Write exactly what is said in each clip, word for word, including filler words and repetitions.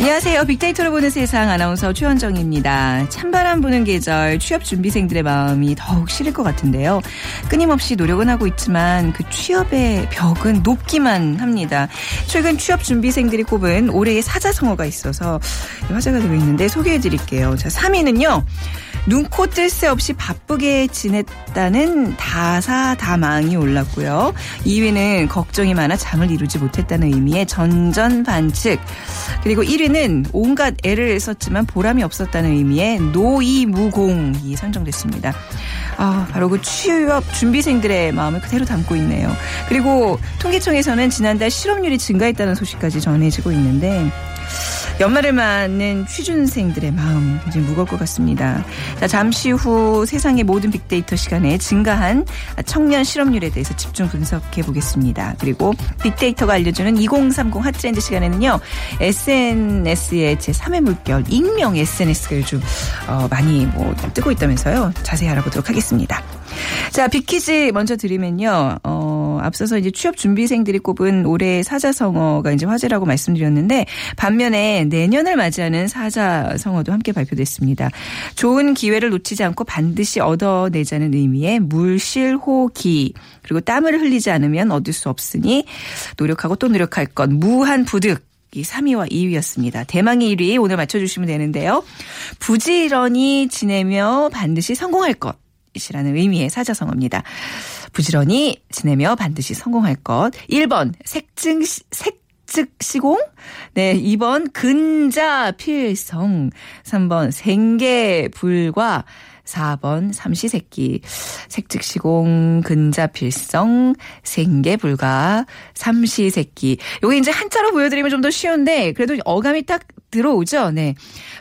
안녕하세요. 빅데이터로 보는 세상 아나운서 최원정입니다. 찬바람 부는 계절 취업 준비생들의 마음이 더욱 시릴 것 같은데요. 끊임없이 노력은 하고 있지만 그 취업의 벽은 높기만 합니다. 최근 취업 준비생들이 꼽은 올해의 사자성어가 있어서 화제가 되고 있는데 소개해드릴게요. 자, 삼 위는요. 눈코 뜰 새 없이 바쁘게 지냈다는 다사다망이 올랐고요. 이 위는 걱정이 많아 잠을 이루지 못했다는 의미의 전전반측. 그리고 일 위는 온갖 애를 썼지만 보람이 없었다는 의미의 노이무공이 선정됐습니다. 아, 바로 그 취업 준비생들의 마음을 그대로 담고 있네요. 그리고 통계청에서는 지난달 실업률이 증가했다는 소식까지 전해지고 있는데 연말을 맞는 취준생들의 마음 굉장히 무거울 것 같습니다. 자, 잠시 후 세상의 모든 빅데이터 시간에 증가한 청년 실업률에 대해서 집중 분석해 보겠습니다. 그리고 빅데이터가 알려주는 이공삼공 핫트렌드 시간에는요. 에스엔에스의 제삼의 물결, 익명 에스엔에스가 요즘 어, 많이 뭐 뜨고 있다면서요. 자세히 알아보도록 하겠습니다. 자, 빅퀴즈 먼저 드리면요. 어, 앞서서 이제 취업 준비생들이 꼽은 올해의 사자성어가 이제 화제라고 말씀드렸는데 반면에 내년을 맞이하는 사자성어도 함께 발표됐습니다. 좋은 기회를 놓치지 않고 반드시 얻어내자는 의미의 물실호기. 그리고 땀을 흘리지 않으면 얻을 수 없으니 노력하고 또 노력할 것 무한부득. 이 삼 위와 이 위였습니다. 대망의 일 위 오늘 맞춰주시면 되는데요. 부지런히 지내며 반드시 성공할 것. 이라는 의미의 사자성어입니다. 부지런히 지내며 반드시 성공할 것. 일 번 색증 색 즉시공, 네, 이 번 근자필성, 삼 번 생계불과, 사 번 삼시세끼. 색즉시공, 근자필성, 생계불과, 삼시세끼. 요게 이제 한자로 보여드리면 좀 더 쉬운데 그래도 어감이 딱 들어오죠. 네,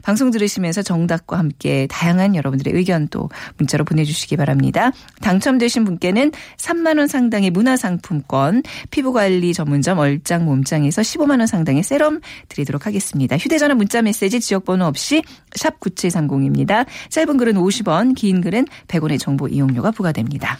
방송 들으시면서 정답과 함께 다양한 여러분들의 의견 또 문자로 보내주시기 바랍니다. 당첨되신 분께는 삼만 원 상당의 문화상품권, 피부관리 전문점 얼짱 몸짱에서 십오만 원 상당의 세럼 드리도록 하겠습니다. 휴대전화 문자메시지 지역번호 없이 샵 구칠삼공입니다. 짧은 글은 오십 원, 긴 글은 백 원의 정보 이용료가 부과됩니다.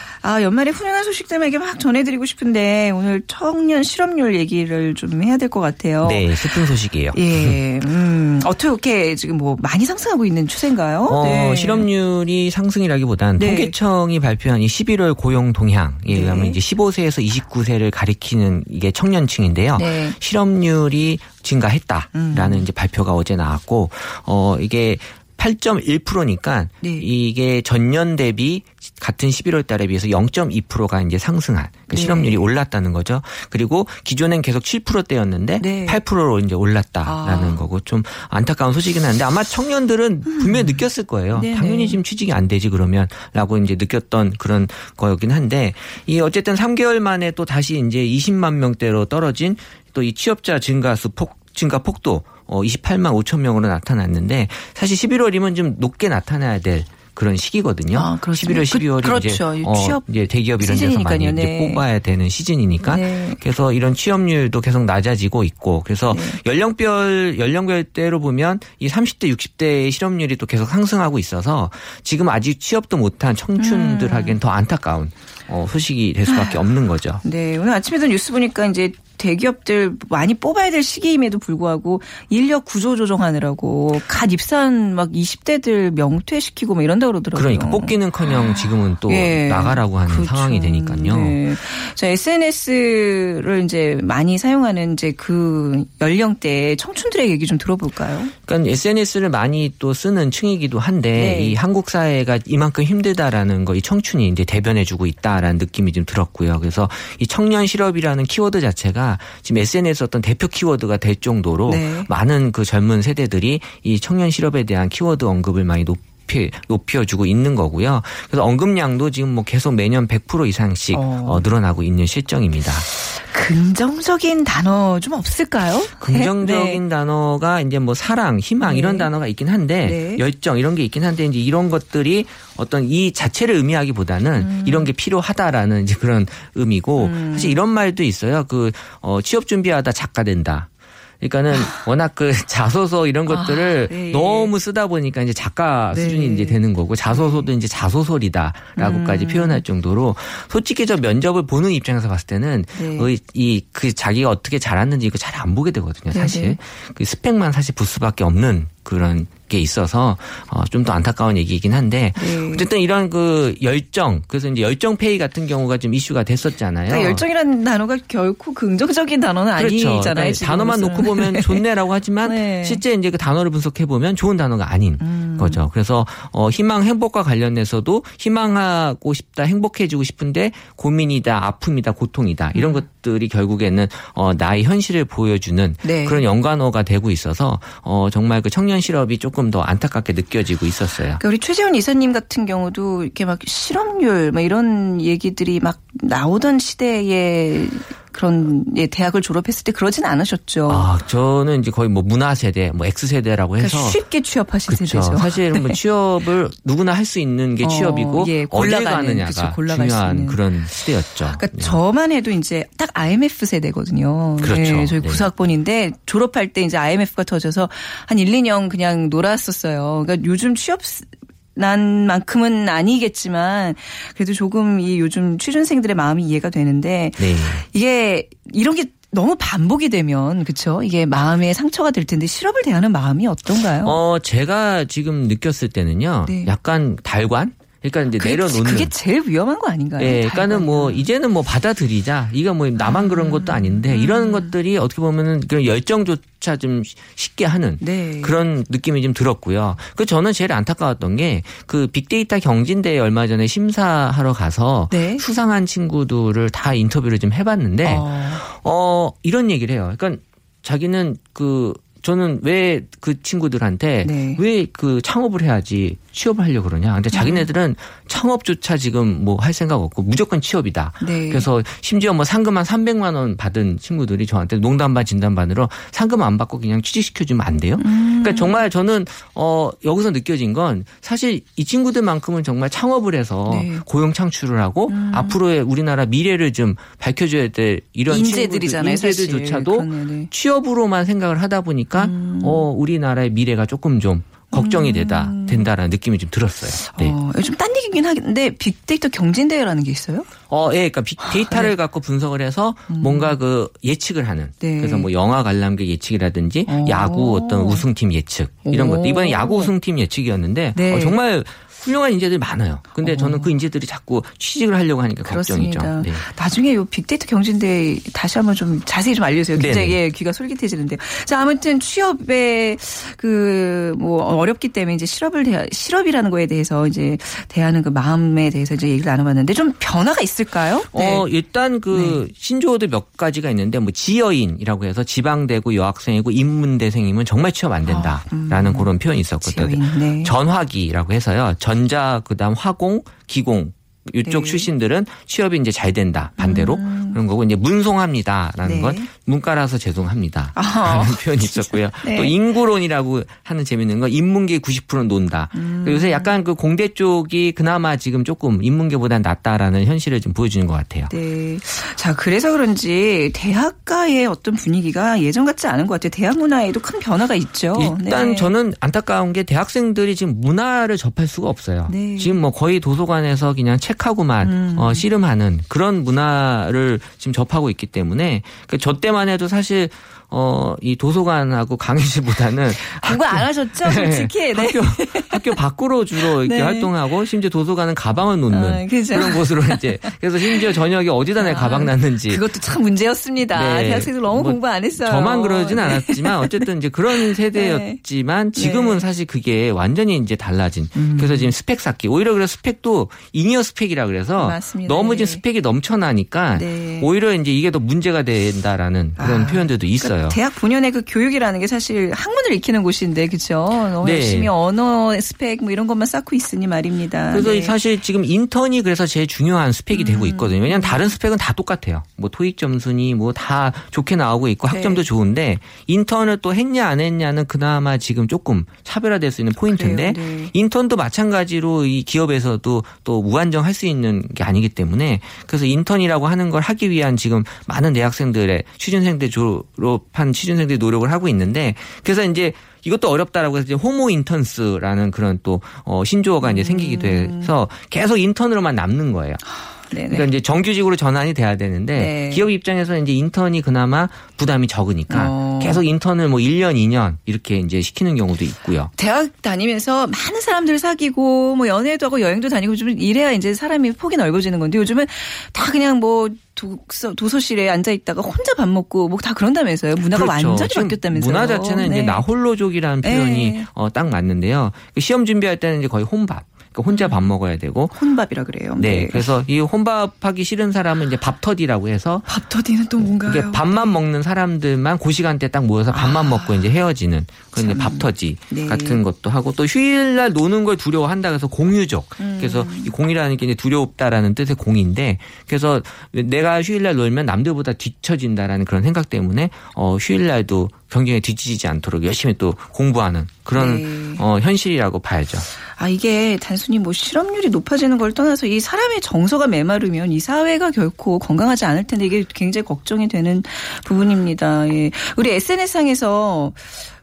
아, 연말에 훈훈한 소식들만 이렇게 막 전해드리고 싶은데 오늘 청년 실업률 얘기를 좀 해야 될 것 같아요. 네, 슬픈 소식이에요. 예, 음, 어떻게 지금 뭐 많이 상승하고 있는 추세인가요? 어, 네. 실업률이 상승이라기보단 네. 통계청이 발표한 이 십일월 고용 동향에 의하면 네. 이제 십오 세에서 이십구 세를 가리키는 이게 청년층인데요. 네. 실업률이 증가했다라는 음. 이제 발표가 어제 나왔고, 어 이게 팔 점 일 퍼센트니까 네. 이게 전년 대비 같은 십일월 달에 비해서 영 점 이 퍼센트가 이제 상승한 그러니까 네. 실업률이 올랐다는 거죠. 그리고 기존엔 계속 칠 퍼센트대였는데 네. 팔 퍼센트로 이제 올랐다라는 아. 거고 좀 안타까운 소식이긴 한데 아마 청년들은 음. 분명히 느꼈을 거예요. 네네. 당연히 지금 취직이 안 되지 그러면 라고 이제 느꼈던 그런 거였긴 한데 이 어쨌든 삼 개월 만에 또 다시 이제 이십만 명대로 떨어진 또 이 취업자 증가수 폭, 증가 폭도 어 이십팔만 오천 명으로 나타났는데 사실 십일월이면 좀 높게 나타나야 될 그런 시기거든요. 아, 십일월, 십이월이 그, 그렇죠. 이제, 어, 취업 이제 대기업 이런 데서 많이 네. 이제 뽑아야 되는 시즌이니까 네. 그래서 이런 취업률도 계속 낮아지고 있고 그래서 네. 연령별 연령별대로 보면 이 삼십 대, 육십 대의 실업률이 또 계속 상승하고 있어서 지금 아직 취업도 못한 청춘들에겐 음. 더 안타까운 어, 소식이 될 수밖에 없는 거죠. 네, 오늘 아침에도 뉴스 보니까 이제 대기업들 많이 뽑아야 될 시기임에도 불구하고 인력 구조 조정하느라고 갓 입사한 막 이십 대들 명퇴시키고 막 이런다고 그러더라고요. 그러니까 뽑기는커녕 지금은 또 네. 나가라고 하는 그렇죠. 상황이 되니까요. 네. 자, 에스엔에스를 이제 많이 사용하는 이제 그 연령대의 청춘들의 얘기 좀 들어볼까요? 그러니까 에스엔에스를 많이 또 쓰는 층이기도 한데 네. 이 한국 사회가 이만큼 힘들다라는 거 이 청춘이 이제 대변해주고 있다라는 느낌이 좀 들었고요. 그래서 이 청년 실업이라는 키워드 자체가 지금 에스엔에스 어떤 대표 키워드가 될 정도로 네. 많은 그 젊은 세대들이 이 청년 실업에 대한 키워드 언급을 많이 높 높여주고 있는 거고요. 그래서 언급량도 지금 뭐 계속 매년 백 퍼센트 이상씩 어. 어, 늘어나고 있는 실정입니다. 긍정적인 단어 좀 없을까요? 긍정적인 네. 단어가 이제 뭐 사랑, 희망 네. 이런 단어가 있긴 한데 네. 열정 이런 게 있긴 한데 이제 이런 것들이 어떤 이 자체를 의미하기보다는 음. 이런 게 필요하다라는 이제 그런 의미고 음. 사실 이런 말도 있어요. 그 어, 취업 준비하다 작가 된다. 그러니까는 워낙 그 자소서 이런 것들을 아, 네. 너무 쓰다 보니까 이제 작가 네. 수준이 이제 되는 거고 자소서도 이제 자소설이다라고까지 음. 표현할 정도로 솔직히 저 면접을 보는 입장에서 봤을 때는 네. 이 그 자기가 어떻게 잘하는지 이거 잘 안 보게 되거든요, 사실. 네. 그 스펙만 사실 볼 수밖에 없는 그런 게 있어서 어, 좀 더 안타까운 얘기이긴 한데 네. 어쨌든 이런 그 열정 그래서 이제 열정 페이 같은 경우가 좀 이슈가 됐었잖아요. 그러니까 열정이라는 단어가 결코 긍정적인 단어는 그렇죠. 아니잖아요. 그러니까 단어만 놓고 보면 좋네라고 하지만 네. 실제 이제 그 단어를 분석해 보면 좋은 단어가 아닌 음. 거죠. 그래서 어, 희망 행복과 관련해서도 희망하고 싶다, 행복해지고 싶은데 고민이다, 아픔이다, 고통이다 이런 음. 것들이 결국에는 어, 나의 현실을 보여주는 네. 그런 연관어가 되고 있어서 어, 정말 그 청년 실업이 조금 더 안타깝게 느껴지고 있었어요. 그러니까 우리 최재훈 이사님 같은 경우도 이렇게 막 실업률 막 이런 얘기들이 막 나오던 시대에 그런 예, 대학을 졸업했을 때 그러진 않으셨죠. 아, 저는 이제 거의 뭐 문화 세대, 뭐 X 세대라고 해서 그러니까 쉽게 취업하신 그쵸. 세대죠. 사실 네. 뭐 취업을 누구나 할 수 있는 게 취업이고 어, 예, 골라가는, 어딜 가느냐가 그쵸, 중요한 그런 시대였죠. 그러니까 네. 저만 해도 이제 딱 아이엠에프 세대거든요. 그렇죠. 네, 저희 네. 구사학번인데 졸업할 때 이제 아이엠에프가 터져서 한 일, 이 년 그냥 놀았었어요. 그러니까 요즘 취업 난 만큼은 아니겠지만 그래도 조금 이 요즘 취준생들의 마음이 이해가 되는데 네. 이게 이런 게 너무 반복이 되면 그렇죠? 이게 마음에 상처가 될 텐데 실업을 대하는 마음이 어떤가요? 어 제가 지금 느꼈을 때는요, 네. 약간 달관. 그러니까 이제 그게, 내려놓는 그게 제일 위험한 거 아닌가요? 예, 그러니까는 뭐 이제는 뭐 받아들이자. 이거 뭐 나만 음. 그런 것도 아닌데 이런 음. 것들이 어떻게 보면은 그런 열정조차 좀 쉽게 하는 네. 그런 느낌이 좀 들었고요. 그 저는 제일 안타까웠던 게 그 빅데이터 경진대회 얼마 전에 심사하러 가서 네. 수상한 친구들을 다 인터뷰를 좀 해봤는데 어, 어 이런 얘기를 해요. 그러니까 자기는 그 저는 왜 그 친구들한테 네. 왜 그 창업을 해야지 취업을 하려고 그러냐. 근데 자기네들은 창업조차 지금 뭐 할 생각 없고 무조건 취업이다. 네. 그래서 심지어 뭐 상금 한 삼백만 원 받은 친구들이 저한테 농담 반 진담 반으로 상금 안 받고 그냥 취직시켜주면 안 돼요? 음. 그러니까 정말 저는 어 여기서 느껴진 건 사실 이 친구들만큼은 정말 창업을 해서 네. 고용 창출을 하고 음. 앞으로의 우리나라 미래를 좀 밝혀줘야 될 이런 인재들이잖아요. 친구들, 인재들조차도 그렇네, 네. 취업으로만 생각을 하다 보니까 음. 어, 우리나라의 미래가 조금 좀 걱정이 되다, 음. 된다라는 느낌이 좀 들었어요. 네. 어, 요즘 딴 얘기긴 하는데 빅데이터 경진대회라는 게 있어요? 어, 예, 그러니까 빅데이터를 아, 네. 갖고 분석을 해서 음. 뭔가 그 예측을 하는. 네. 그래서 뭐 영화 관람객 예측이라든지 오. 야구 어떤 우승팀 예측 이런 오. 것들. 이번에 야구 우승팀 예측이었는데 네. 어, 정말 훌륭한 인재들이 많아요. 근데 어. 저는 그 인재들이 자꾸 취직을 하려고 하니까 걱정이죠. 네. 나중에 요 빅데이터 경진대회 다시 한번 좀 자세히 좀 알려주세요. 굉장히 예, 귀가 솔깃해지는데요. 자, 아무튼 취업에 그 뭐 어렵기 때문에 이제 실업을 대하, 실업이라는 거에 대해서 이제 대하는 그 마음에 대해서 이제 얘기를 나눠봤는데 좀 변화가 있을까요? 네. 어, 일단 그 네. 신조어도 몇 가지가 있는데 뭐 지여인이라고 해서 지방대고 여학생이고 인문대생이면 정말 취업 안 된다라는 어, 음. 그런 표현이 있었거든요. 지여인, 네. 전화기라고 해서요. 전자, 그 다음 화공, 기공, 이쪽 네. 출신들은 취업이 이제 잘 된다. 반대로. 음. 그런 거고, 이제 문송합니다라는 네. 건 문과라서 죄송합니다. 아, 라는 표현이 진짜? 있었고요. 네. 또 인구론이라고 하는 재밌는 건 인문계 구십 퍼센트 논다. 음. 요새 약간 그 공대 쪽이 그나마 지금 조금 인문계보다는 낫다라는 현실을 좀 보여주는 것 같아요. 네. 자, 그래서 그런지 대학가의 어떤 분위기가 예전 같지 않은 것 같아요. 대학 문화에도 큰 변화가 있죠. 일단 네. 저는 안타까운 게 대학생들이 지금 문화를 접할 수가 없어요. 네. 지금 뭐 거의 도서관에서 그냥 책하고만 음. 어, 씨름하는 그런 문화를 지금 접하고 있기 때문에 그러니까 저 때만 해도 사실 어, 이 도서관하고 강의실보다는 공부 안 하셨죠? 솔직히. 네. 네. 학교, 학교 밖으로 주로 이렇게 네. 활동하고 심지어 도서관은 가방을 놓는 아, 그죠. 그런 곳으로 이제 그래서 심지어 저녁에 어디다 내 아, 가방 놨는지 그것도 참 문제였습니다. 네. 대학생들 너무 뭐 공부 안 했어요. 저만 그러진 네. 않았지만 어쨌든 이제 그런 세대였지만 네. 지금은 네. 사실 그게 완전히 이제 달라진. 음. 그래서 지금 스펙 쌓기. 오히려 그래서 스펙도 인이어 스펙이라 그래서 맞습니다. 너무 지금 스펙이 넘쳐나니까 네. 오히려 이제 이게 더 문제가 된다라는 그런 아, 표현들도 있어요. 대학 본연의 그 교육이라는 게 사실 학문을 익히는 곳인데 그렇죠. 너무 네. 열심히 언어 스펙 뭐 이런 것만 쌓고 있으니 말입니다. 그래서 네. 사실 지금 인턴이 그래서 제일 중요한 스펙이 음. 되고 있거든요. 왜냐하면 다른 스펙은 다 똑같아요. 뭐 토익 점수니 뭐 다 좋게 나오고 있고 네. 학점도 좋은데 인턴을 또 했냐 안 했냐는 그나마 지금 조금 차별화될 수 있는 포인트인데 네. 인턴도 마찬가지로 이 기업에서도 또 무한정할 수 있는 게 아니기 때문에 그래서 인턴이라고 하는 걸 하기 위한 지금 많은 대학생들의 취준생들 주로 한 취준생들이 노력을 하고 있는데 그래서 이제 이것도 어렵다라고 해서 이제 호모 인턴스라는 그런 또 어 신조어가 이제 생기기도 해서 계속 인턴으로만 남는 거예요. 네네. 그러니까 이제 정규직으로 전환이 돼야 되는데 네. 기업 입장에서 이제 인턴이 그나마 부담이 적으니까 어. 계속 인턴을 뭐 일 년, 이 년 이렇게 이제 시키는 경우도 있고요. 대학 다니면서 많은 사람들 사귀고 뭐 연애도 하고 여행도 다니고 좀 이래야 이제 사람이 폭이 넓어지는 건데 요즘은 다 그냥 뭐 도서, 도서실에 앉아 있다가 혼자 밥 먹고 뭐 다 그런다면서요. 문화가 그렇죠. 완전히 바뀌었다면서요. 문화 자체는 네. 이제 나홀로족이라는 표현이 네. 어, 딱 맞는데요. 시험 준비할 때는 이제 거의 혼밥. 그러니까 혼자 밥 먹어야 되고. 혼밥이라 그래요. 네. 네. 그래서 이 혼밥하기 싫은 사람은 이제 밥터디라고 해서. 밥터디는 또 뭔가요? 이게 밥만 먹는 사람들만 그 시간대 딱 모여서 밥만 아. 먹고 이제 헤어지는 그런 이제 밥터지 네. 같은 것도 하고 또 휴일날 노는 걸 두려워한다 그래서 공유족. 음. 그래서 이 공이라는 게 이제 두렵다라는 뜻의 공인데 그래서 내가 휴일날 놀면 남들보다 뒤처진다라는 그런 생각 때문에 어, 휴일날도 경쟁에 뒤지지 않도록 열심히 또 공부하는 그런 네. 어, 현실이라고 봐야죠. 아 이게 단순히 뭐 실업률이 높아지는 걸 떠나서 이 사람의 정서가 메마르면 이 사회가 결코 건강하지 않을 텐데 이게 굉장히 걱정이 되는 부분입니다. 예. 우리 에스엔에스상에서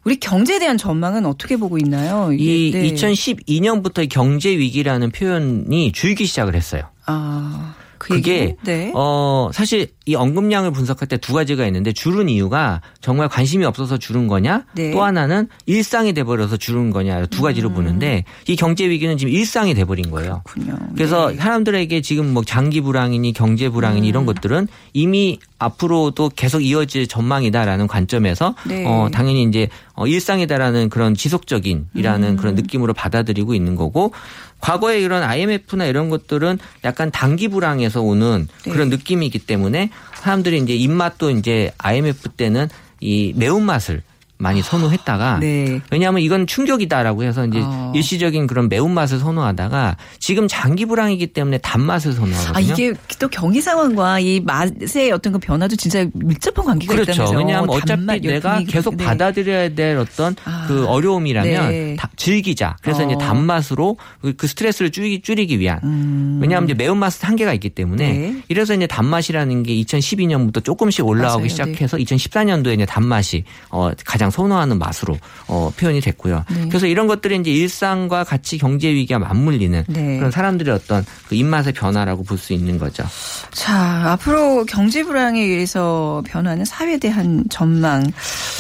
우리 경제에 대한 전망은 어떻게 보고 있나요? 이게, 이 네. 이천십이 년부터 경제 위기라는 표현이 줄기 시작을 했어요. 아... 그 그게 네. 어 사실 이 언급량을 분석할 때 두 가지가 있는데 줄은 이유가 정말 관심이 없어서 줄은 거냐 네. 또 하나는 일상이 돼버려서 줄은 거냐 두 가지로 음. 보는데 이 경제 위기는 지금 일상이 돼버린 거예요. 그렇군요. 그래서 네. 사람들에게 지금 뭐 장기 불황이니 경제 불황이니 음. 이런 것들은 이미 앞으로도 계속 이어질 전망이다라는 관점에서 네. 어 당연히 이제 일상이다라는 그런 지속적인이라는 음. 그런 느낌으로 받아들이고 있는 거고 과거에 이런 아이엠에프나 이런 것들은 약간 단기 불황에서 오는 네. 그런 느낌이기 때문에 사람들이 이제 입맛도 이제 아이엠에프 때는 이 매운맛을 많이 선호했다가 네. 왜냐하면 이건 충격이다라고 해서 이제 어. 일시적인 그런 매운맛을 선호하다가 지금 장기 불황이기 때문에 단맛을 선호하거든요. 아, 이게 또 경기 상황과 이 맛의 어떤 그 변화도 진짜 밀접한 관계가 그렇죠. 있다면서요. 그렇죠. 왜냐하면 어차피 단맛, 내가 계속 네. 받아들여야 될 어떤 아. 그 어려움이라면 네. 다 즐기자. 그래서 어. 이제 단맛으로 그 스트레스를 줄이기, 줄이기 위한. 음. 왜냐하면 이제 매운맛은 한계가 있기 때문에 네. 이래서 이제 단맛이라는 게 이천십이 년부터 조금씩 올라오기 맞아요. 시작해서 네. 이천십사 년도에 이제 단맛이 어, 가장 선호하는 맛으로 어, 표현이 됐고요. 네. 그래서 이런 것들이 이제 일상과 같이 경제 위기와 맞물리는 네. 그런 사람들의 어떤 그 입맛의 변화라고 볼 수 있는 거죠. 자, 앞으로 경제 불황에 의해서 변화는 사회에 대한 전망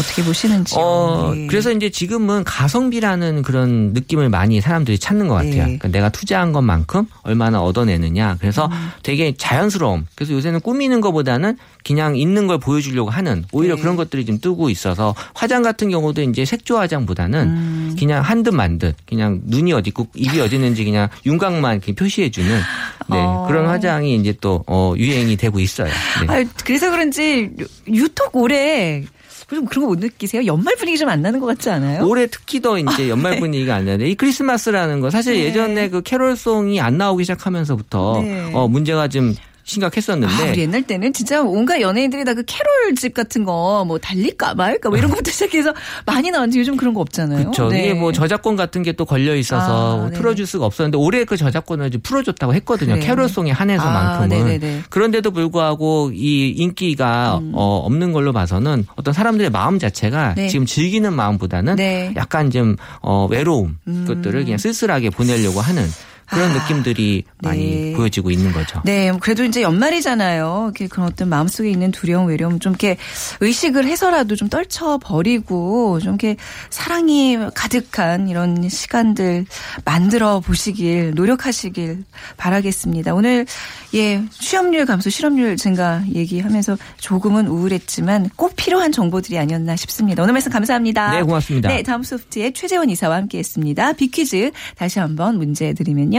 어떻게 보시는지요? 어, 네. 그래서 이제 지금은 가성비라는 그런 느낌을 많이 사람들이 찾는 것 같아요. 네. 그러니까 내가 투자한 것만큼 얼마나 얻어내느냐. 그래서 음. 되게 자연스러움. 그래서 요새는 꾸미는 것보다는 그냥 있는 걸 보여주려고 하는 오히려 네. 그런 것들이 지금 뜨고 있어서 화장 같은 경우도 이제 색조 화장보다는 음. 그냥 한듯 만듯 그냥 눈이 어디 있고 입이 어디 있는지 그냥 윤곽만 표시해주는 네, 어. 그런 화장이 이제 또 어, 유행이 되고 있어요. 네. 아, 그래서 그런지 유독 올해 좀 그런 거 못 느끼세요? 연말 분위기 좀 안 나는 것 같지 않아요? 올해 특히 더 이제 연말 분위기가 안 나는데 이 크리스마스라는 거 사실 네. 예전에 그 캐롤송이 안 나오기 시작하면서부터 네. 어, 문제가 좀 심각했었는데. 아, 옛날 때는 진짜 온갖 연예인들이 다 그 캐롤집 같은 거 뭐 달릴까 말까 뭐 이런 것부터 시작해서 많이 나왔는데 요즘 그런 거 없잖아요. 그렇죠. 네. 이게 뭐 저작권 같은 게 또 걸려 있어서 아, 풀어줄 수가 없었는데 올해 그 저작권을 이제 풀어줬다고 했거든요. 그래요. 캐롤송에 한해서만큼은. 아, 그런데도 불구하고 이 인기가 음. 어, 없는 걸로 봐서는 어떤 사람들의 마음 자체가 네. 지금 즐기는 마음보다는 네. 약간 좀 어, 외로움 음. 그것들을 그냥 쓸쓸하게 보내려고 하는 그런 아, 느낌들이 네. 많이 보여지고 있는 거죠. 네, 그래도 이제 연말이잖아요. 그런 어떤 마음속에 있는 두려움, 외로움 좀 이렇게 의식을 해서라도 좀 떨쳐버리고 좀 이렇게 사랑이 가득한 이런 시간들 만들어 보시길 노력하시길 바라겠습니다. 오늘 예 취업률 감소, 실업률 증가 얘기하면서 조금은 우울했지만 꼭 필요한 정보들이 아니었나 싶습니다. 오늘 말씀 감사합니다. 네, 고맙습니다. 네, 다음 소프트의 최재원 이사와 함께했습니다. 빅퀴즈 다시 한번 문제 드리면요.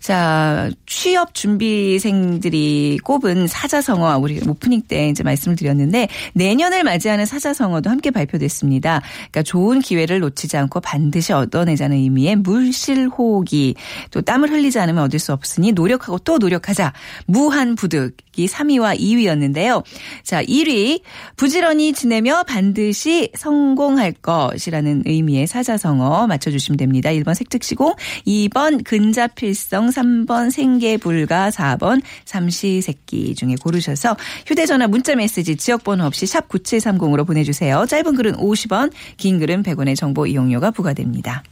자, 취업 준비생들이 꼽은 사자성어 우리 오프닝 때 이제 말씀을 드렸는데 내년을 맞이하는 사자성어도 함께 발표됐습니다. 그러니까 좋은 기회를 놓치지 않고 반드시 얻어내자는 의미의 물실호기, 또 땀을 흘리지 않으면 얻을 수 없으니 노력하고 또 노력하자. 무한부득이 삼 위와 이 위였는데요. 자, 일 위 부지런히 지내며 반드시 성공할 것이라는 의미의 사자성어 맞춰주시면 됩니다. 일 번 색즉시공, 이 번 근 근자필성, 삼 번 생계불가, 사 번 삼시세끼 중에 고르셔서 휴대전화 문자메시지 지역번호 없이 샵 구칠삼공으로 보내주세요. 짧은 글은 오십 원, 긴 글은 백 원의 정보 이용료가 부과됩니다.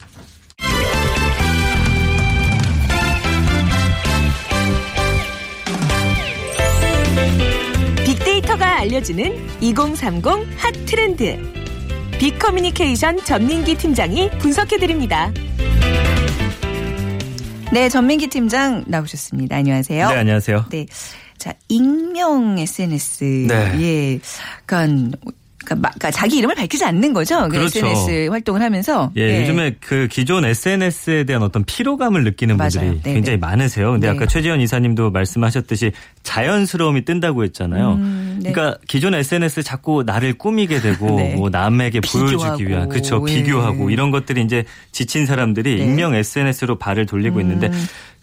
빅데이터가 알려주는 이공삼공 핫트렌드. 빅커뮤니케이션 전민기 팀장이 분석해드립니다. 네, 전민기 팀장 나오셨습니다. 안녕하세요. 네, 안녕하세요. 네, 자 익명 에스엔에스, 네. 예, 그러니까, 그러니까 자기 이름을 밝히지 않는 거죠. 그렇죠. 에스엔에스 활동을 하면서. 예, 네. 요즘에 그 기존 에스엔에스에 대한 어떤 피로감을 느끼는 맞아요. 분들이 네네. 굉장히 많으세요. 근데 네. 아까 최재현 이사님도 말씀하셨듯이 자연스러움이 뜬다고 했잖아요. 음, 네. 그러니까 기존 에스엔에스 자꾸 나를 꾸미게 되고 네. 뭐 남에게 비교하고, 보여주기 위한 그렇죠. 예. 비교하고 이런 것들이 이제 지친 사람들이 네. 익명 에스엔에스로 발을 돌리고 음. 있는데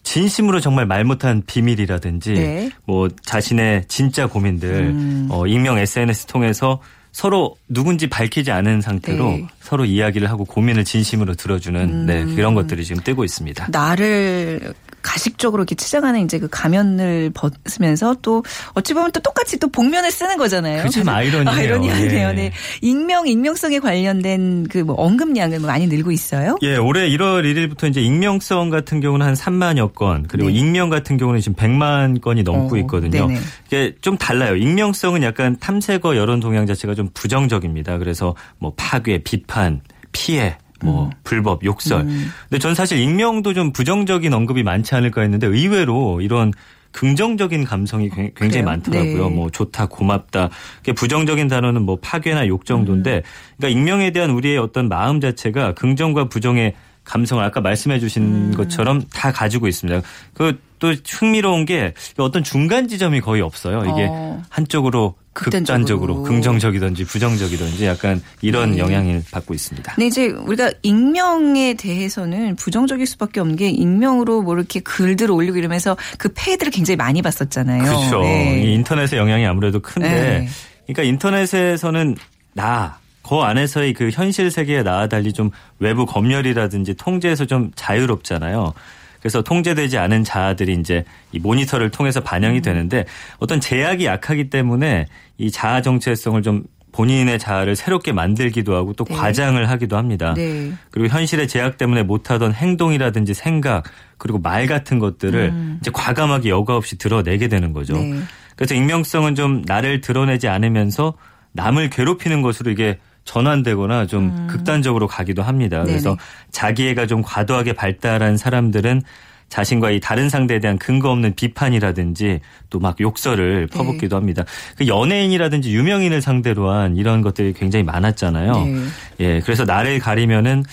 진심으로 정말 말 못한 비밀이라든지 네. 뭐 자신의 진짜 고민들 음. 어, 익명 에스엔에스 통해서 서로 누군지 밝히지 않은 상태로 네. 서로 이야기를 하고 고민을 진심으로 들어주는 음. 네, 그런 것들이 지금 뜨고 있습니다. 나를 가식적으로 이렇게 치장하는 이제 그 가면을 벗으면서 또 어찌 보면 또 똑같이 또 복면을 쓰는 거잖아요. 참 아이러니해요. 아이러니하네요. 예. 네. 익명, 익명성에 관련된 그 뭐 언급량은 많이 늘고 있어요? 예, 올해 일월 일일부터 이제 익명성 같은 경우는 한 삼만여 건, 그리고 네. 익명 같은 경우는 지금 백만 건이 넘고 어, 있거든요. 네네. 이게 좀 달라요. 익명성은 약간 탐색어 여론 동향 자체가 좀 부정적입니다. 그래서 뭐 파괴, 비판, 피해. 뭐, 음. 불법, 욕설. 음. 근데 전 사실 익명도 좀 부정적인 언급이 많지 않을까 했는데 의외로 이런 긍정적인 감성이 굉장히 그래요? 많더라고요. 네. 뭐 좋다, 고맙다. 부정적인 단어는 뭐 파괴나 욕 정도인데 음. 그러니까 익명에 대한 우리의 어떤 마음 자체가 긍정과 부정의 감성을 아까 말씀해 주신 음. 것처럼 다 가지고 있습니다. 그 또 흥미로운 게 어떤 중간 지점이 거의 없어요. 이게 어. 한쪽으로 극단적으로 긍정적이든지 부정적이든지 약간 이런 네. 영향을 받고 있습니다. 근데 이제 우리가 익명에 대해서는 부정적일 수밖에 없는 게 익명으로 뭐 이렇게 글들을 올리고 이러면서 그 폐해들을 굉장히 많이 봤었잖아요. 그렇죠. 네. 이 인터넷의 영향이 아무래도 큰데 네. 그러니까 인터넷에서는 나. 그 안에서의 그 현실 세계에 나와 달리 좀 외부 검열이라든지 통제에서 좀 자유롭잖아요. 그래서 통제되지 않은 자아들이 이제 이 모니터를 통해서 반영이 되는데 어떤 제약이 약하기 때문에 이 자아 정체성을 좀 본인의 자아를 새롭게 만들기도 하고 또 네. 과장을 하기도 합니다. 네. 그리고 현실의 제약 때문에 못하던 행동이라든지 생각 그리고 말 같은 것들을 음. 이제 과감하게 여과 없이 드러내게 되는 거죠. 네. 그래서 익명성은 좀 나를 드러내지 않으면서 남을 괴롭히는 것으로 이게 전환되거나 좀 음. 극단적으로 가기도 합니다. 네네. 그래서 자기애가 좀 과도하게 발달한 사람들은 자신과 이 다른 상대에 대한 근거 없는 비판이라든지 또 막 욕설을 네. 퍼붓기도 합니다. 그 연예인이라든지 유명인을 상대로 한 이런 것들이 굉장히 많았잖아요. 네. 예, 그래서 나를 가리면은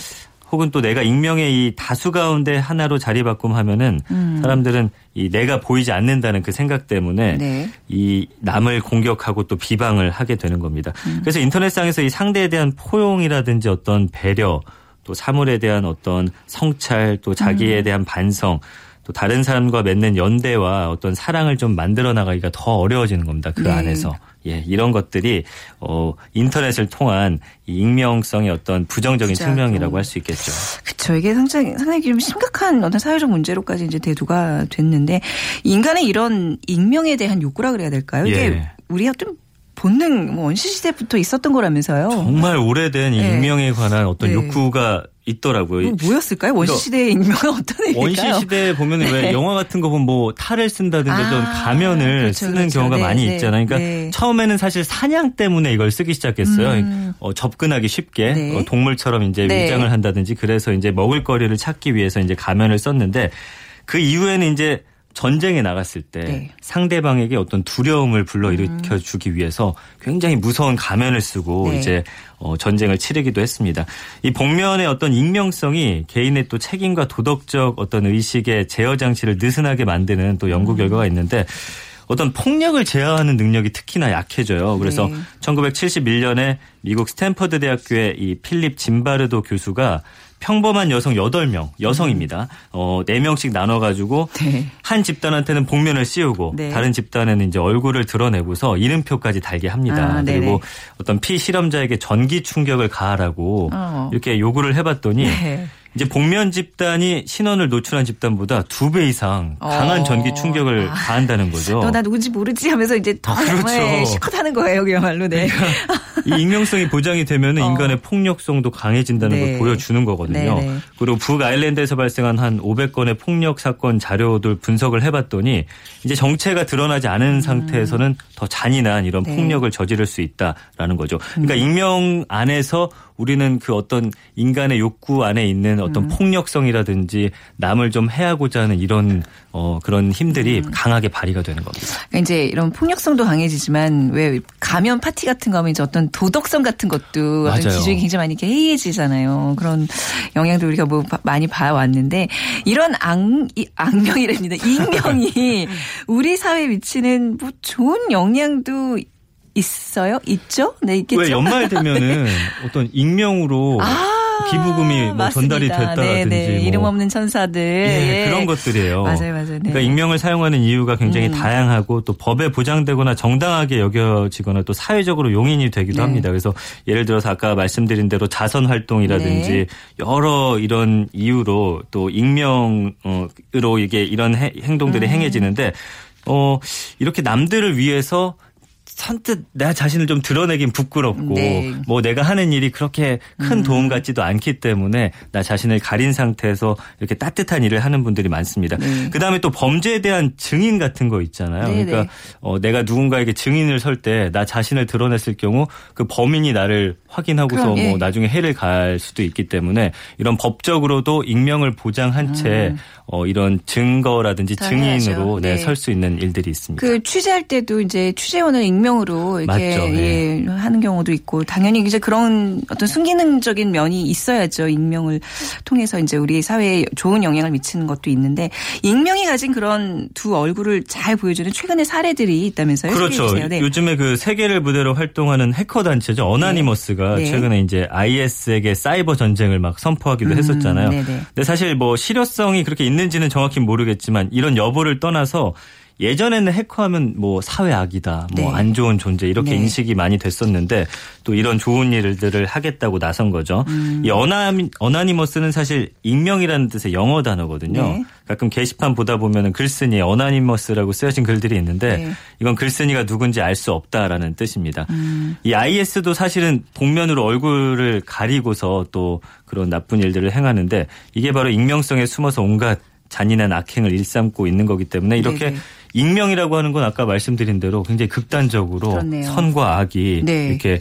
혹은 또 내가 익명의 이 다수 가운데 하나로 자리바꿈하면은 음. 사람들은 이 내가 보이지 않는다는 그 생각 때문에 네. 이 남을 공격하고 또 비방을 하게 되는 겁니다. 음. 그래서 인터넷상에서 이 상대에 대한 포용이라든지 어떤 배려, 또 사물에 대한 어떤 성찰, 또 자기에 음. 대한 반성, 또 다른 사람과 맺는 연대와 어떤 사랑을 좀 만들어 나가기가 더 어려워지는 겁니다. 그 네. 안에서. 예, 이런 것들이 어, 인터넷을 통한 이 익명성의 어떤 부정적인 진짜, 측면이라고 할 수 있겠죠. 그렇죠. 이게 상당히, 상당히 좀 심각한 어떤 사회적 문제로까지 이제 대두가 됐는데 인간의 이런 익명에 대한 욕구라 그래야 될까요? 이게 예. 우리가 좀 본능, 뭐 원시시대부터 있었던 거라면서요. 정말 오래된 네. 익명에 관한 어떤 네. 욕구가 있더라고요. 뭐였을까요? 원시시대의 익명은 어떤 얘기일까요? 원시시대에 보면 네. 왜 영화 같은 거 보면 뭐 탈을 쓴다든지 어떤 아, 가면을 그렇죠, 쓰는 그렇죠. 경우가 네, 많이 네, 있잖아요. 그러니까 네. 처음에는 사실 사냥 때문에 이걸 쓰기 시작했어요. 음. 어, 접근하기 쉽게 네. 어, 동물처럼 이제 네. 위장을 한다든지 그래서 이제 먹을거리를 찾기 위해서 이제 가면을 썼는데 그 이후에는 이제 전쟁에 나갔을 때 네. 상대방에게 어떤 두려움을 불러일으켜 주기 위해서 굉장히 무서운 가면을 쓰고 네. 이제 어 전쟁을 치르기도 했습니다. 이 복면의 어떤 익명성이 개인의 또 책임과 도덕적 어떤 의식의 제어 장치를 느슨하게 만드는 또 연구 결과가 있는데 어떤 폭력을 제어하는 능력이 특히나 약해져요. 그래서 네. 천구백칠십일 년에 미국 스탠퍼드 대학교의 이 필립 짐바르도 교수가 평범한 여성 여덟 명, 여성입니다. 어, 네 명씩 나눠가지고 네. 한 집단한테는 복면을 씌우고 네. 다른 집단에는 이제 얼굴을 드러내고서 이름표까지 달게 합니다. 아, 그리고 어떤 피실험자에게 전기 충격을 가하라고 어. 이렇게 요구를 해봤더니 네. 이제 복면 집단이 신원을 노출한 집단보다 두 배 이상 강한 어. 전기 충격을 아. 가한다는 거죠. 너 나 누군지 모르지 하면서 이제 더 그렇죠. 실컷 하는 거예요. 그야말로. 네. 그러니까 이 익명성이 보장이 되면 어. 인간의 폭력성도 강해진다는 네. 걸 보여주는 거거든요. 네네. 그리고 북아일랜드에서 발생한 한 오백 건의 폭력 사건 자료들 분석을 해봤더니 이제 정체가 드러나지 않은 상태에서는 음. 더 잔인한 이런 네. 폭력을 저지를 수 있다라는 거죠. 그러니까 음. 익명 안에서 우리는 그 어떤 인간의 욕구 안에 있는 어떤 음. 폭력성이라든지 남을 좀 해하고자 하는 이런 어, 그런 힘들이 음. 강하게 발휘가 되는 겁니다. 그러니까 이제 이런 폭력성도 강해지지만 왜 가면 파티 같은 거 하면 이제 어떤 도덕성 같은 것도 어떤 기준이 굉장히 많이 이렇게 해이해지잖아요. 그런 영향도 우리가 뭐 많이 봐왔는데 이런 악, 악명이랍니다. 익명이 우리 사회에 미치는 뭐 좋은 영향도 있어요? 있죠? 네, 있겠죠. 왜 연말 되면은 네. 어떤 익명으로 아~ 기부금이 뭐 전달이 됐다든지 뭐 이름 없는 천사들 예, 예. 그런 것들이에요. 맞아요, 맞아요. 네. 그러니까 익명을 사용하는 이유가 굉장히 음. 다양하고 또 법에 보장되거나 정당하게 여겨지거나 또 사회적으로 용인이 되기도 네. 합니다. 그래서 예를 들어서 아까 말씀드린 대로 자선 활동이라든지 네. 여러 이런 이유로 또 익명으로 이게 이런 행동들이 음. 행해지는데 어, 이렇게 남들을 위해서 선뜻 나 자신을 좀 드러내긴 부끄럽고 네. 뭐 내가 하는 일이 그렇게 큰 음. 도움 같지도 않기 때문에 나 자신을 가린 상태에서 이렇게 따뜻한 일을 하는 분들이 많습니다. 네. 그다음에 또 범죄에 대한 증인 같은 거 있잖아요. 네, 그러니까 네. 어, 내가 누군가에게 증인을 설 때 나 자신을 드러냈을 경우 그 범인이 나를 확인하고서 그럼, 예. 뭐 나중에 해를 갈 수도 있기 때문에 이런 법적으로도 익명을 보장한 채 음. 어, 이런 증거라든지 당연하죠. 증인으로 네. 네, 설 수 있는 일들이 있습니다. 그 취재할 때도 이제 취재원을 익명 익명으로 이렇게 맞죠, 네. 예, 하는 경우도 있고 당연히 이제 그런 어떤 순기능적인 면이 있어야죠. 익명을 통해서 이제 우리 사회에 좋은 영향을 미치는 것도 있는데 익명이 가진 그런 두 얼굴을 잘 보여주는 최근의 사례들이 있다면서요? 그렇죠. 네. 요즘에 그 세계를 무대로 활동하는 해커 단체죠. 어나니머스가 네. 네. 최근에 이제 아이에스에게 사이버 전쟁을 막 선포하기도 음, 했었잖아요. 네네. 근데 사실 뭐 실효성이 그렇게 있는지는 정확히 모르겠지만 이런 여부를 떠나서 예전에는 해커하면 뭐 사회악이다, 네. 뭐 안 좋은 존재 이렇게 네. 인식이 많이 됐었는데 또 이런 좋은 일들을 하겠다고 나선 거죠. 음. 이 어나미, 어나니머스는 사실 익명이라는 뜻의 영어 단어거든요. 네. 가끔 게시판 보다 보면 글쓴이 어나니머스라고 쓰여진 글들이 있는데 네. 이건 글쓴이가 누군지 알 수 없다라는 뜻입니다. 음. 이 아이에스도 사실은 복면으로 얼굴을 가리고서 또 그런 나쁜 일들을 행하는데 이게 바로 익명성에 숨어서 온갖 잔인한 악행을 일삼고 있는 거기 때문에 이렇게 네네. 익명이라고 하는 건 아까 말씀드린 대로 굉장히 극단적으로 그렇네요. 선과 악이 네. 이렇게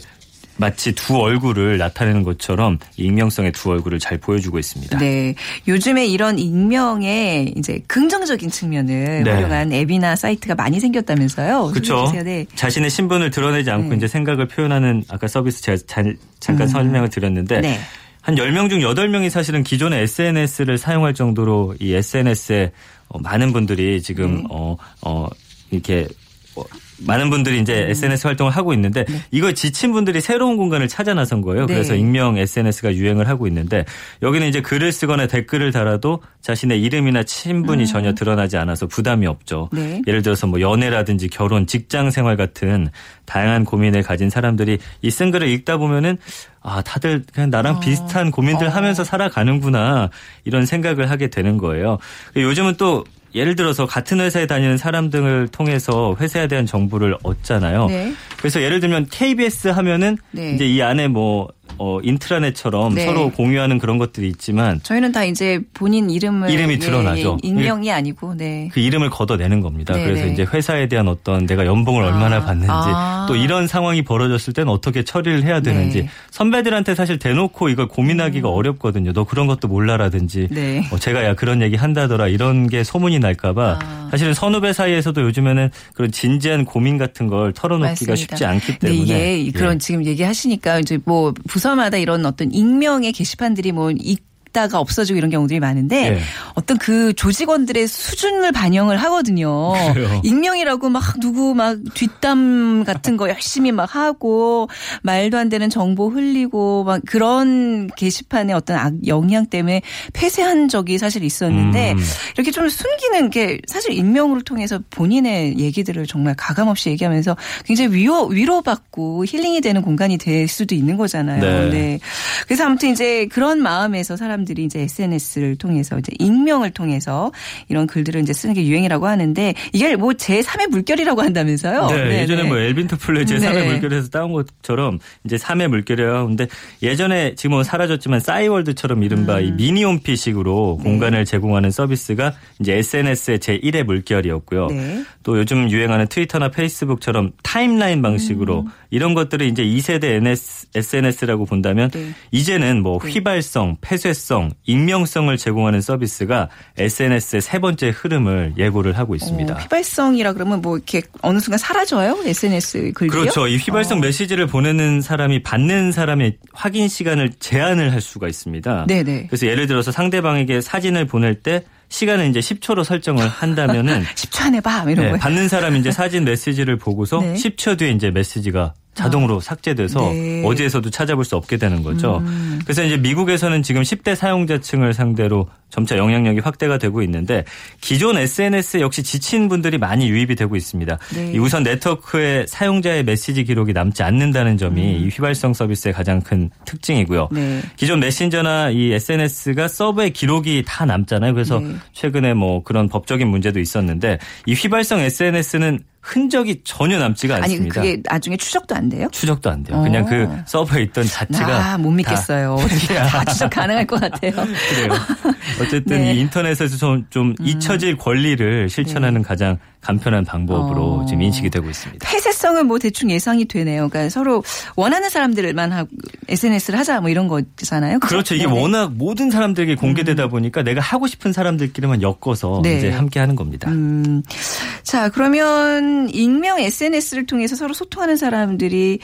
마치 두 얼굴을 나타내는 것처럼 익명성의 두 얼굴을 잘 보여주고 있습니다. 네, 요즘에 이런 익명의 이제 긍정적인 측면을 네. 활용한 앱이나 사이트가 많이 생겼다면서요? 그렇죠. 네. 자신의 신분을 드러내지 않고 네. 이제 생각을 표현하는 아까 서비스 제가 자, 잠깐 음. 설명을 드렸는데. 네. 한 열 명 중 여덟 명이 사실은 기존의 에스엔에스를 사용할 정도로 이 에스엔에스에 많은 분들이 지금, 네. 어, 어, 이렇게 많은 분들이 이제 음. 에스엔에스 활동을 하고 있는데 네. 이거 지친 분들이 새로운 공간을 찾아 나선 거예요. 네. 그래서 익명 에스엔에스가 유행을 하고 있는데 여기는 이제 글을 쓰거나 댓글을 달아도 자신의 이름이나 친분이 음. 전혀 드러나지 않아서 부담이 없죠. 네. 예를 들어서 뭐 연애라든지 결혼, 직장 생활 같은 다양한 고민을 가진 사람들이 이 쓴 글을 읽다 보면은 아, 다들 그냥 나랑 어. 비슷한 고민들 어. 하면서 살아가는구나 이런 생각을 하게 되는 거예요. 요즘은 또 예를 들어서 같은 회사에 다니는 사람 등을 통해서 회사에 대한 정보를 얻잖아요. 네. 그래서 예를 들면 케이비에스 하면은 네. 이제 이 안에 뭐 어, 인트라넷처럼 네. 서로 공유하는 그런 것들이 있지만 저희는 다 이제 본인 이름을 이름이 예, 드러나죠. 예, 익명이 아니고 네. 그 이름을 걷어내는 겁니다. 네네. 그래서 이제 회사에 대한 어떤 내가 연봉을 아. 얼마나 받는지 아. 또 이런 상황이 벌어졌을 때는 어떻게 처리를 해야 되는지 네. 선배들한테 사실 대놓고 이걸 고민하기가 음. 어렵거든요. 너 그런 것도 몰라라든지 네. 어, 제가 야 그런 얘기 한다더라 이런 게 소문이 날까 봐 아. 사실은 선후배 사이에서도 요즘에는 그런 진지한 고민 같은 걸 털어놓기가 맞습니다. 쉽지 않기 때문에 네, 예. 그런 예. 지금 얘기하시니까 이제 뭐 부서마다 이런 어떤 익명의 게시판들이 뭐 있다가 없어지고 이런 경우들이 많은데 네. 어떤 그 조직원들의 수준을 반영을 하거든요. 그래요. 익명이라고 막 누구 막 뒷담 같은 거 열심히 막 하고 말도 안 되는 정보 흘리고 막 그런 게시판의 어떤 악 영향 때문에 폐쇄한 적이 사실 있었는데 음. 이렇게 좀 숨기는 게 사실 익명으로 통해서 본인의 얘기들을 정말 가감없이 얘기하면서 굉장히 위로, 위로받고 힐링이 되는 공간이 될 수도 있는 거잖아요. 네. 네. 그래서 아무튼 이제 그런 마음에서 사람 들이 이제 에스엔에스를 통해서 이제 익명을 통해서 이런 글들을 이제 쓰는 게 유행이라고 하는데 이게 뭐 제삼의 물결이라고 한다면서요? 네, 네네. 예전에 뭐 엘빈 토플러 제삼의 네. 물결에서 따온 것처럼 이제 삼의 물결이에요. 근데 예전에 지금은 사라졌지만 싸이월드처럼 이른바 음. 이 미니홈피식으로 네. 공간을 제공하는 서비스가 이제 에스엔에스의 제일의 물결이었고요. 네. 또 요즘 유행하는 트위터나 페이스북처럼 타임라인 방식으로 음. 이런 것들을 이제 이 세대 에스엔에스라고 본다면 네. 이제는 뭐 휘발성, 폐쇄성 익명성을 제공하는 서비스가 에스엔에스의 세 번째 흐름을 예고를 하고 있습니다. 어, 휘발성이라 그러면 뭐 이렇게 어느 순간 사라져요? 에스엔에스 글들이요? 그렇죠. 이 휘발성 어. 메시지를 보내는 사람이 받는 사람의 확인 시간을 제한을 할 수가 있습니다. 네네. 그래서 예를 들어서 상대방에게 사진을 보낼 때 시간을 이제 십 초로 설정을 한다면은 십 초 안에 봐 이런 네, 거예요. 받는 사람이 이제 사진 메시지를 보고서 네. 십 초 뒤에 이제 메시지가 자동으로 아. 삭제돼서 네. 어디에서도 찾아볼 수 없게 되는 거죠. 음. 그래서 이제 미국에서는 지금 십 대 사용자층을 상대로 점차 영향력이 확대가 되고 있는데 기존 에스엔에스 역시 지친 분들이 많이 유입이 되고 있습니다. 네. 이 우선 네트워크에 사용자의 메시지 기록이 남지 않는다는 점이 음. 이 휘발성 서비스의 가장 큰 특징이고요. 네. 기존 메신저나 이 에스엔에스가 서버에 기록이 다 남잖아요. 그래서 네. 최근에 뭐 그런 법적인 문제도 있었는데 이 휘발성 에스엔에스는 흔적이 전혀 남지가 않습니다. 아니 그게 나중에 추적도 안 돼요? 추적도 안 돼요. 어. 그냥 그 서버에 있던 자체가 아, 못 믿겠어요. 다, 다 추적 가능할 것 같아요. 그래요. 어쨌든 네. 이 인터넷에서 좀, 좀 음. 잊혀질 권리를 실천하는 네. 가장 간편한 방법으로 어. 지금 인식이 되고 있습니다. 폐쇄성은 뭐 대충 예상이 되네요. 그러니까 서로 원하는 사람들만 하고 에스엔에스를 하자 뭐 이런 거잖아요. 그렇죠. 그렇죠. 이게 네네. 워낙 모든 사람들에게 공개되다 보니까 음. 내가 하고 싶은 사람들끼리만 엮어서 네. 이제 함께 하는 겁니다. 음. 자, 그러면 익명 에스엔에스를 통해서 서로 소통하는 사람들이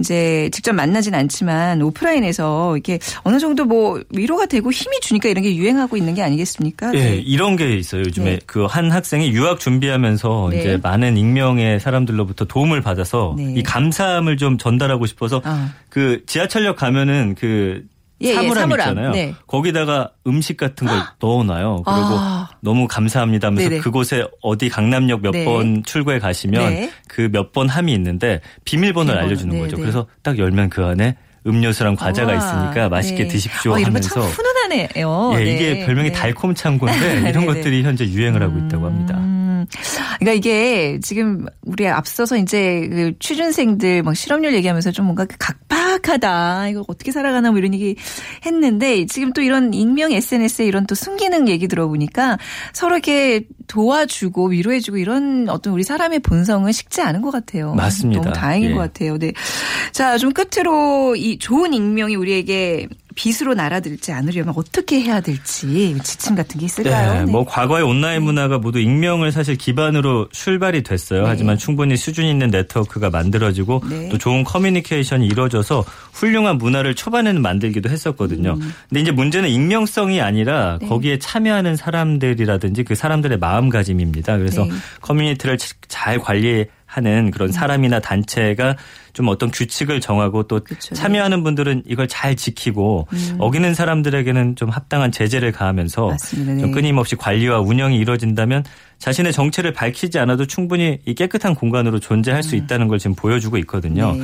이제 직접 만나진 않지만 오프라인에서 이렇게 어느 정도 뭐 위로가 되고 힘이 주니까 이런 게 유행하고 있는 게 아니겠습니까? 예, 네. 네. 이런 게 있어요. 요즘에 네. 그 한 학생이 유학 준비하면서 네. 이제 많은 익명의 사람들로부터 도움을 받아서 네. 이 감사함을 좀 전달하고 싶어서 아. 그 지하철역 가면은 그 예, 사물함, 예, 사물함 있잖아요. 네. 거기다가 음식 같은 걸 넣어놔요. 그리고 아. 너무 감사합니다 하면서 네네. 그곳에 어디 강남역 몇 번 네. 출구에 가시면 네. 그 몇 번 함이 있는데 비밀번호를 비밀번호. 알려주는 네네. 거죠. 그래서 딱 열면 그 안에 음료수랑 과자가 우와, 있으니까 맛있게 네. 드십시오 어, 이런 하면서. 이런 거 참 훈훈하네요. 예, 네. 이게 별명이 네. 달콤창고인데 이런 것들이 현재 유행을 하고 있다고 합니다. 음, 그러니까 이게 지금 우리 앞서서 이제 그 취준생들 막 실업률 얘기하면서 좀 뭔가 각박하다. 이거 어떻게 살아가나 뭐 이런 얘기 했는데 지금 또 이런 익명 에스엔에스에 이런 또 숨기는 얘기 들어보니까 서로 이렇게 도와주고 위로해주고 이런 어떤 우리 사람의 본성은 식지 않은 것 같아요. 맞습니다. 너무 다행인 예. 것 같아요. 네. 자, 좀 끝으로 이 좋은 익명이 우리에게 빚으로 날아들지 않으려면 어떻게 해야 될지 지침 같은 게 있을까요? 네, 네. 뭐 과거의 온라인 문화가 모두 익명을 사실 기반으로 출발이 됐어요. 네. 하지만 충분히 수준 있는 네트워크가 만들어지고 네. 또 좋은 커뮤니케이션이 이루어져서 훌륭한 문화를 초반에는 만들기도 했었거든요. 음. 근데 이제 문제는 익명성이 아니라 네. 거기에 참여하는 사람들이라든지 그 사람들의 마음가짐입니다. 그래서 네. 커뮤니티를 잘 관리 하는 그런 사람이나 단체가 좀 어떤 규칙을 정하고 또 그쵸. 참여하는 분들은 이걸 잘 지키고 음. 어기는 사람들에게는 좀 합당한 제재를 가하면서 맞습니다. 네. 좀 끊임없이 관리와 운영이 이루어진다면 자신의 정체를 밝히지 않아도 충분히 이 깨끗한 공간으로 존재할 음. 수 있다는 걸 지금 보여주고 있거든요.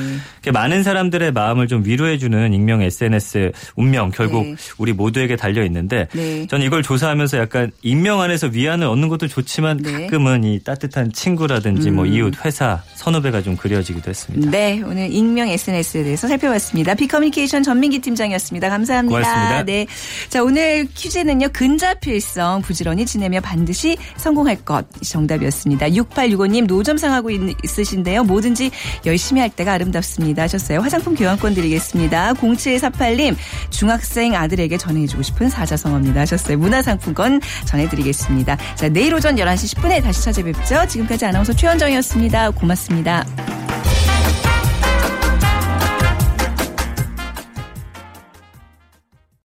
네. 많은 사람들의 마음을 좀 위로해주는 익명 에스엔에스 운명 결국 네. 우리 모두에게 달려있는데 네. 저는 이걸 조사하면서 약간 익명 안에서 위안을 얻는 것도 좋지만 네. 가끔은 이 따뜻한 친구라든지 음. 뭐 이웃, 회사, 선후배가 좀 그려지기도 했습니다. 네. 오늘 익명 에스엔에스에 대해서 살펴봤습니다. 비커뮤니케이션 전민기 팀장이었습니다. 감사합니다. 고맙습니다. 네. 자, 오늘 퀴즈는요. 근자필성 부지런히 지내며 반드시 성공할 것 정답이었습니다. 육팔육오 님 노점상하고 있으신데요. 뭐든지 열심히 할 때가 아름답습니다 하셨어요. 화장품 교환권 드리겠습니다. 공칠사팔 님 중학생 아들에게 전해주고 싶은 사자성어입니다 하셨어요. 문화상품권 전해드리겠습니다. 자, 내일 오전 열한 시 십 분에 다시 찾아뵙죠. 지금까지 아나운서 최현정이었습니다. 고맙습니다.